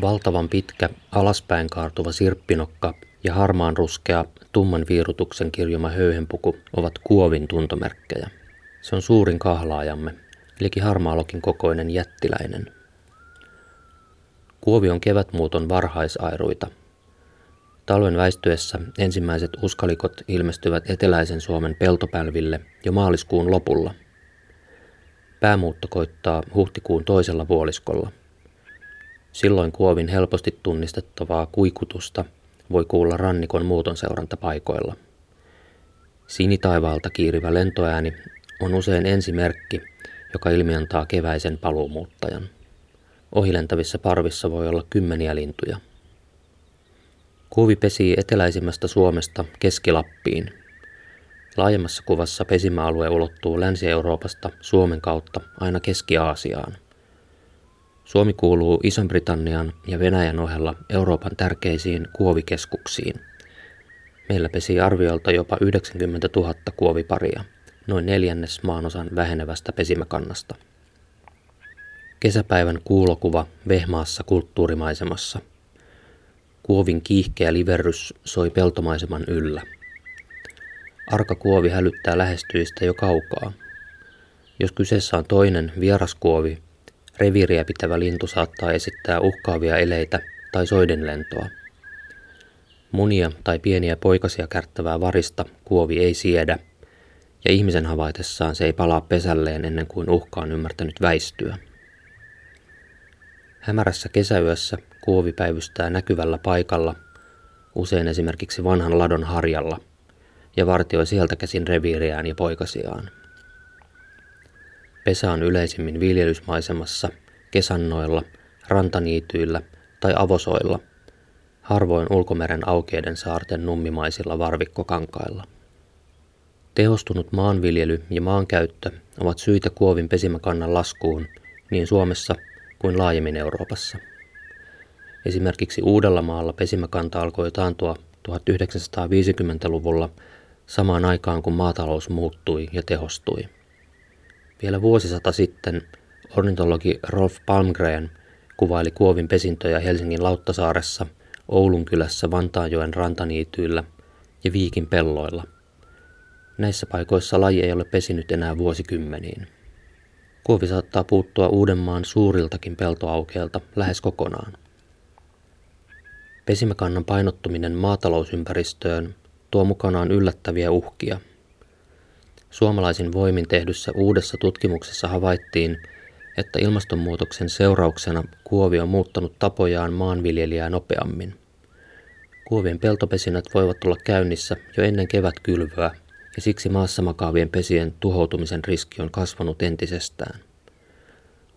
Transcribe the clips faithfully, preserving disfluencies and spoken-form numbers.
valtavan pitkä, alaspäin kaartuva sirppinokka ja harmaanruskea, tumman viirutuksen kirjoma höyhenpuku ovat kuovin tuntomerkkejä. Se on suurin kahlaajamme, liki harmaalokin kokoinen jättiläinen. Kuovi on kevätmuuton varhaisairuita. Talven väistyessä ensimmäiset uskalikot ilmestyvät eteläisen Suomen peltopälville jo maaliskuun lopulla. Päämuutto koittaa huhtikuun toisella puoliskolla. Silloin kuovin helposti tunnistettavaa kuikutusta voi kuulla rannikon muuton seurantapaikoilla. Sinitaivaalta kiirivä lentoääni on usein ensimerkki, joka ilmiantaa keväisen paluumuuttajan. Ohilentävissä parvissa voi olla kymmeniä lintuja. Kuovi pesii eteläisimmästä Suomesta Keski-Lappiin. Laajemmassa kuvassa pesimäalue ulottuu Länsi-Euroopasta Suomen kautta aina Keski-Aasiaan. Suomi kuuluu Ison-Britannian ja Venäjän ohella Euroopan tärkeisiin kuovikeskuksiin. Meillä pesii arviolta jopa yhdeksänkymmentätuhatta kuoviparia, noin neljännes maanosan vähenevästä pesimäkannasta. Kesäpäivän kuulokuva vehmaassa kulttuurimaisemassa. Kuovin kiihkeä liverrys soi peltomaiseman yllä. Arka kuovi hälyttää lähestyistä jo kaukaa. Jos kyseessä on toinen vieraskuovi, reviiriä pitävä lintu saattaa esittää uhkaavia eleitä tai soidenlentoa. Munia tai pieniä poikasia kärttävää varista kuovi ei siedä, ja ihmisen havaitessaan se ei palaa pesälleen ennen kuin uhka on ymmärtänyt väistyä. Hämärässä kesäyössä kuovi päivystää näkyvällä paikalla, usein esimerkiksi vanhan ladon harjalla, ja vartioi sieltä käsin reviiriään ja poikasiaan. Pesä on yleisimmin viljelysmaisemassa, kesannoilla, rantaniityillä tai avosoilla, harvoin ulkomeren aukeiden saarten nummimaisilla varvikkokankailla. Tehostunut maanviljely ja maankäyttö ovat syitä kuovin pesimäkannan laskuun niin Suomessa kuin laajemmin Euroopassa. Esimerkiksi Uudellamaalla pesimäkanta alkoi taantua tuhatyhdeksänsataaviisikymmentäluvulla samaan aikaan kun maatalous muuttui ja tehostui. Vielä vuosisata sitten ornitologi Rolf Palmgren kuvaili kuovin pesintöjä Helsingin Lauttasaaressa, Oulunkylässä Vantaanjoen rantaniityillä ja Viikin pelloilla. Näissä paikoissa laji ei ole pesinyt enää vuosikymmeniin. Kuovi saattaa puuttua Uudenmaan suuriltakin peltoaukeilta lähes kokonaan. Pesimäkannan painottuminen maatalousympäristöön tuo mukanaan yllättäviä uhkia. Suomalaisin voimin tehdyssä uudessa tutkimuksessa havaittiin, että ilmastonmuutoksen seurauksena kuovi on muuttanut tapojaan maanviljelijää nopeammin. Kuovien peltopesinät voivat olla käynnissä jo ennen kevätkylvöä, ja siksi maassa makaavien pesien tuhoutumisen riski on kasvanut entisestään.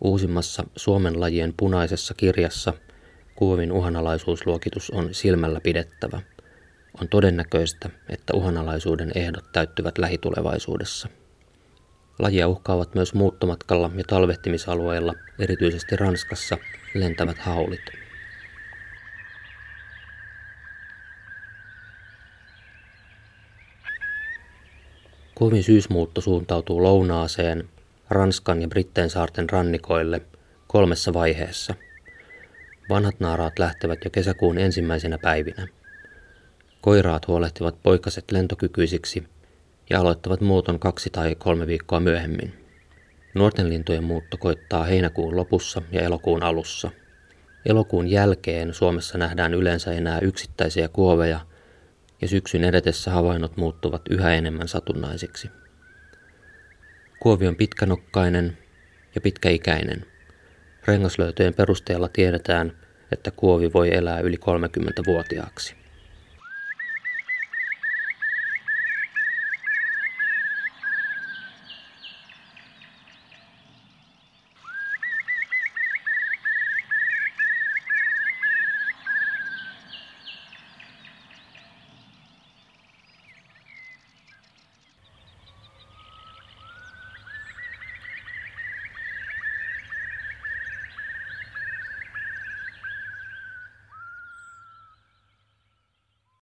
Uusimmassa Suomen lajien punaisessa kirjassa kuovin uhanalaisuusluokitus on silmällä pidettävä. On todennäköistä, että uhanalaisuuden ehdot täyttyvät lähitulevaisuudessa. Lajia uhkaavat myös muuttomatkalla ja talvehtimisalueilla, erityisesti Ranskassa, lentävät haulit. Kuovin syysmuutto suuntautuu lounaaseen, Ranskan ja Brittein saarten rannikoille, kolmessa vaiheessa. Vanhat naaraat lähtevät jo kesäkuun ensimmäisenä päivinä. Koiraat huolehtivat poikaset lentokykyisiksi ja aloittavat muuton kaksi tai kolme viikkoa myöhemmin. Nuorten lintujen muutto koittaa heinäkuun lopussa ja elokuun alussa. Elokuun jälkeen Suomessa nähdään yleensä enää yksittäisiä kuoveja, ja syksyn edetessä havainnot muuttuvat yhä enemmän satunnaisiksi. Kuovi on pitkänokkainen ja pitkäikäinen. Rengaslöytöjen perusteella tiedetään, että kuovi voi elää yli kolmekymmentävuotiaaksi.